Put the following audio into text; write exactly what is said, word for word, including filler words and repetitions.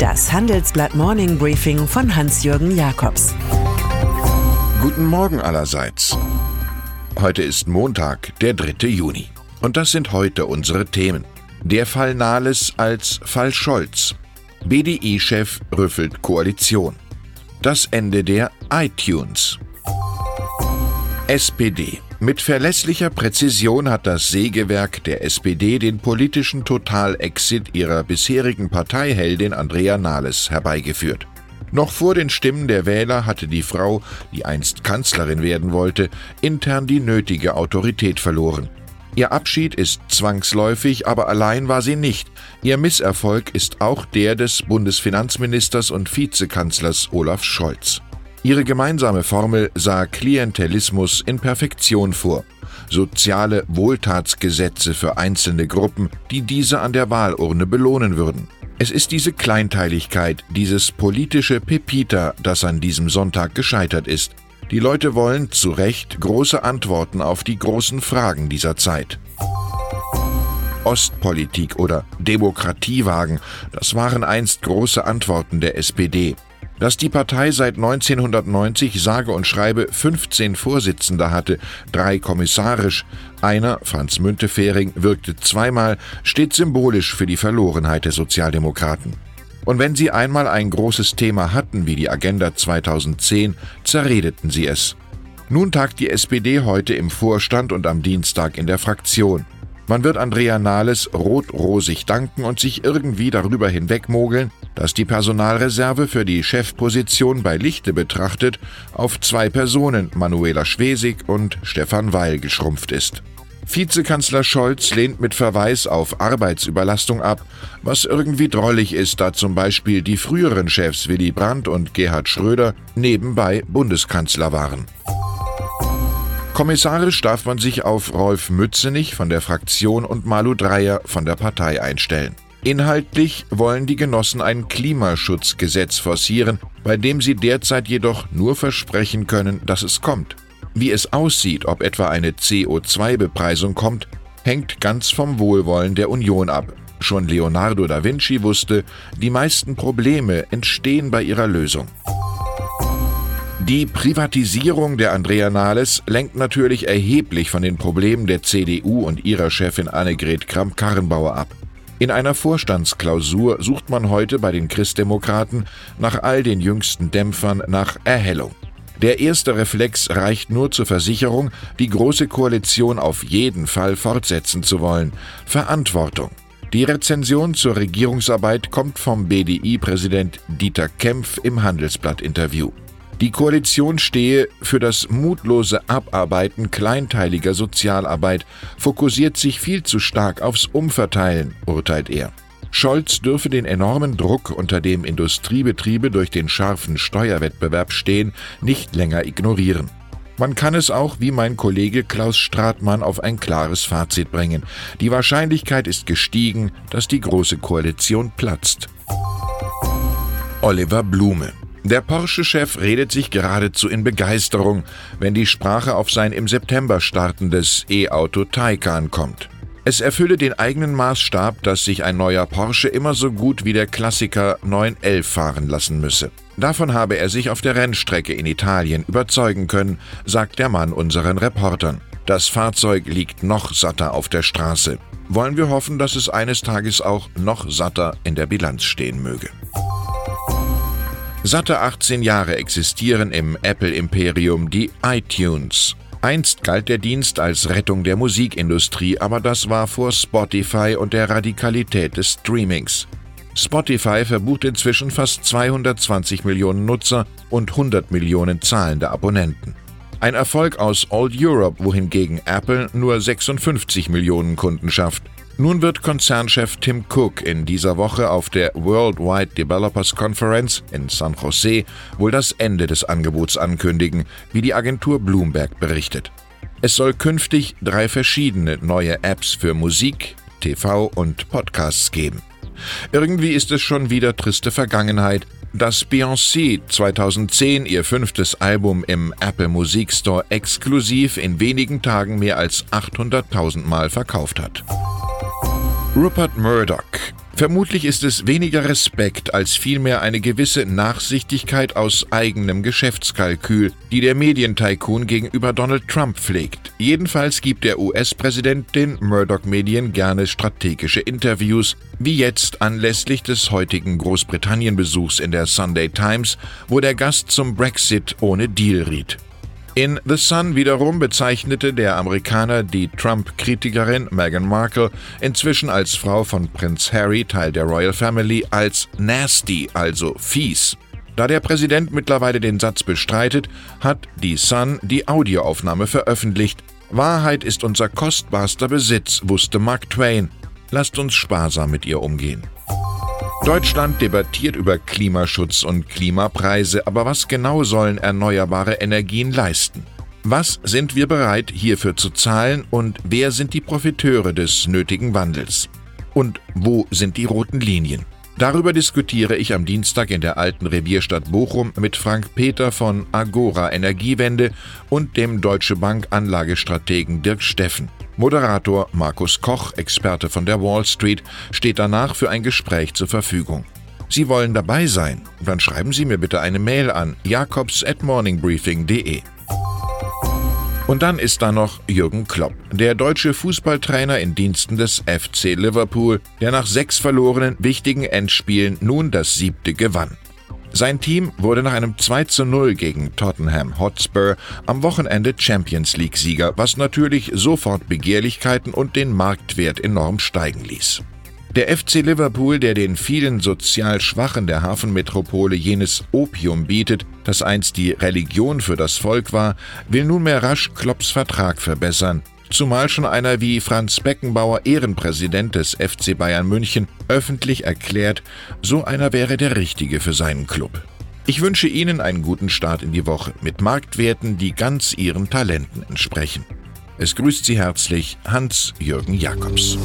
Das Handelsblatt Morning Briefing von Hans-Jürgen Jakobs. Guten Morgen allerseits. Heute ist Montag, der dritte Juni. Und das sind heute unsere Themen. Der Fall Nahles als Fall Scholz. B D I-Chef rüffelt Koalition. Das Ende der iTunes. S P D. Mit verlässlicher Präzision hat das Sägewerk der S P D den politischen Total-Exit ihrer bisherigen Parteiheldin Andrea Nahles herbeigeführt. Noch vor den Stimmen der Wähler hatte die Frau, die einst Kanzlerin werden wollte, intern die nötige Autorität verloren. Ihr Abschied ist zwangsläufig, aber allein war sie nicht. Ihr Misserfolg ist auch der des Bundesfinanzministers und Vizekanzlers Olaf Scholz. Ihre gemeinsame Formel sah Klientelismus in Perfektion vor. Soziale Wohltatsgesetze für einzelne Gruppen, die diese an der Wahlurne belohnen würden. Es ist diese Kleinteiligkeit, dieses politische Pepita, das an diesem Sonntag gescheitert ist. Die Leute wollen, zu Recht, große Antworten auf die großen Fragen dieser Zeit. Ostpolitik oder Demokratiewagen, das waren einst große Antworten der S P D. Dass die Partei seit neunzehnhundertneunzig sage und schreibe fünfzehn Vorsitzende hatte, drei kommissarisch, einer, Franz Müntefering, wirkte zweimal, steht symbolisch für die Verlorenheit der Sozialdemokraten. Und wenn sie einmal ein großes Thema hatten, wie die Agenda zweitausendzehn, zerredeten sie es. Nun tagt die S P D heute im Vorstand und am Dienstag in der Fraktion. Man wird Andrea Nahles rot-rosig danken und sich irgendwie darüber hinwegmogeln, dass die Personalreserve für die Chefposition bei Lichte betrachtet auf zwei Personen, Manuela Schwesig und Stefan Weil, geschrumpft ist. Vizekanzler Scholz lehnt mit Verweis auf Arbeitsüberlastung ab, was irgendwie drollig ist, da zum Beispiel die früheren Chefs Willy Brandt und Gerhard Schröder nebenbei Bundeskanzler waren. Kommissarisch darf man sich auf Rolf Mützenich von der Fraktion und Malu Dreyer von der Partei einstellen. Inhaltlich wollen die Genossen ein Klimaschutzgesetz forcieren, bei dem sie derzeit jedoch nur versprechen können, dass es kommt. Wie es aussieht, ob etwa eine C O zwei Bepreisung kommt, hängt ganz vom Wohlwollen der Union ab. Schon Leonardo da Vinci wusste, die meisten Probleme entstehen bei ihrer Lösung. Die Privatisierung der Andrea Nahles lenkt natürlich erheblich von den Problemen der C D U und ihrer Chefin Annegret Kramp-Karrenbauer ab. In einer Vorstandsklausur sucht man heute bei den Christdemokraten nach all den jüngsten Dämpfern nach Erhellung. Der erste Reflex reicht nur zur Versicherung, die Große Koalition auf jeden Fall fortsetzen zu wollen. Verantwortung. Die Rezension zur Regierungsarbeit kommt vom B D I-Präsident Dieter Kempf im Handelsblatt-Interview. Die Koalition stehe für das mutlose Abarbeiten kleinteiliger Sozialarbeit, fokussiert sich viel zu stark aufs Umverteilen, urteilt er. Scholz dürfe den enormen Druck, unter dem Industriebetriebe durch den scharfen Steuerwettbewerb stehen, nicht länger ignorieren. Man kann es auch, wie mein Kollege Klaus Stratmann, auf ein klares Fazit bringen. Die Wahrscheinlichkeit ist gestiegen, dass die Große Koalition platzt. Oliver Blume. Der Porsche-Chef redet sich geradezu in Begeisterung, wenn die Sprache auf sein im September startendes E-Auto Taycan kommt. Es erfülle den eigenen Maßstab, dass sich ein neuer Porsche immer so gut wie der Klassiker neun elf fahren lassen müsse. Davon habe er sich auf der Rennstrecke in Italien überzeugen können, sagt der Mann unseren Reportern. Das Fahrzeug liegt noch satter auf der Straße. Wollen wir hoffen, dass es eines Tages auch noch satter in der Bilanz stehen möge. Satte achtzehn Jahre existieren im Apple-Imperium die iTunes. Einst galt der Dienst als Rettung der Musikindustrie, aber das war vor Spotify und der Radikalität des Streamings. Spotify verbucht inzwischen fast zweihundertzwanzig Millionen Nutzer und hundert Millionen zahlende Abonnenten. Ein Erfolg aus Old Europe, wohingegen Apple nur sechsundfünfzig Millionen Kunden schafft. Nun wird Konzernchef Tim Cook in dieser Woche auf der Worldwide Developers Conference in San Jose wohl das Ende des Angebots ankündigen, wie die Agentur Bloomberg berichtet. Es soll künftig drei verschiedene neue Apps für Musik, T V und Podcasts geben. Irgendwie ist es schon wieder triste Vergangenheit, dass Beyoncé zweitausendzehn ihr fünftes Album im Apple Music Store exklusiv in wenigen Tagen mehr als achthunderttausend Mal verkauft hat. Rupert Murdoch. Vermutlich ist es weniger Respekt als vielmehr eine gewisse Nachsichtigkeit aus eigenem Geschäftskalkül, die der Medientycoon gegenüber Donald Trump pflegt. Jedenfalls gibt der U S-Präsident den Murdoch-Medien gerne strategische Interviews, wie jetzt anlässlich des heutigen Großbritannien-Besuchs in der Sunday Times, wo der Gast zum Brexit ohne Deal riet. In The Sun wiederum bezeichnete der Amerikaner die Trump-Kritikerin Meghan Markle, inzwischen als Frau von Prinz Harry, Teil der Royal Family, als nasty, also fies. Da der Präsident mittlerweile den Satz bestreitet, hat die Sun die Audioaufnahme veröffentlicht. Wahrheit ist unser kostbarster Besitz, wusste Mark Twain. Lasst uns sparsam mit ihr umgehen. Deutschland debattiert über Klimaschutz und Klimapreise, aber was genau sollen erneuerbare Energien leisten? Was sind wir bereit, hierfür zu zahlen und wer sind die Profiteure des nötigen Wandels? Und wo sind die roten Linien? Darüber diskutiere ich am Dienstag in der alten Revierstadt Bochum mit Frank Peter von Agora Energiewende und dem Deutsche Bank Anlagestrategen Dirk Steffen. Moderator Markus Koch, Experte von der Wall Street, steht danach für ein Gespräch zur Verfügung. Sie wollen dabei sein? Dann schreiben Sie mir bitte eine Mail an jakobs at morningbriefing punkt de. Und dann ist da noch Jürgen Klopp, der deutsche Fußballtrainer in Diensten des F C Liverpool, der nach sechs verlorenen wichtigen Endspielen nun das siebte gewann. Sein Team wurde nach einem zwei zu null gegen Tottenham Hotspur am Wochenende Champions-League-Sieger, was natürlich sofort Begehrlichkeiten und den Marktwert enorm steigen ließ. Der F C Liverpool, der den vielen sozial Schwachen der Hafenmetropole jenes Opium bietet, das einst die Religion für das Volk war, will nunmehr rasch Klopps Vertrag verbessern. Zumal schon einer wie Franz Beckenbauer, Ehrenpräsident des F C Bayern München, öffentlich erklärt, so einer wäre der Richtige für seinen Club. Ich wünsche Ihnen einen guten Start in die Woche mit Marktwerten, die ganz Ihren Talenten entsprechen. Es grüßt Sie herzlich Hans-Jürgen Jakobs.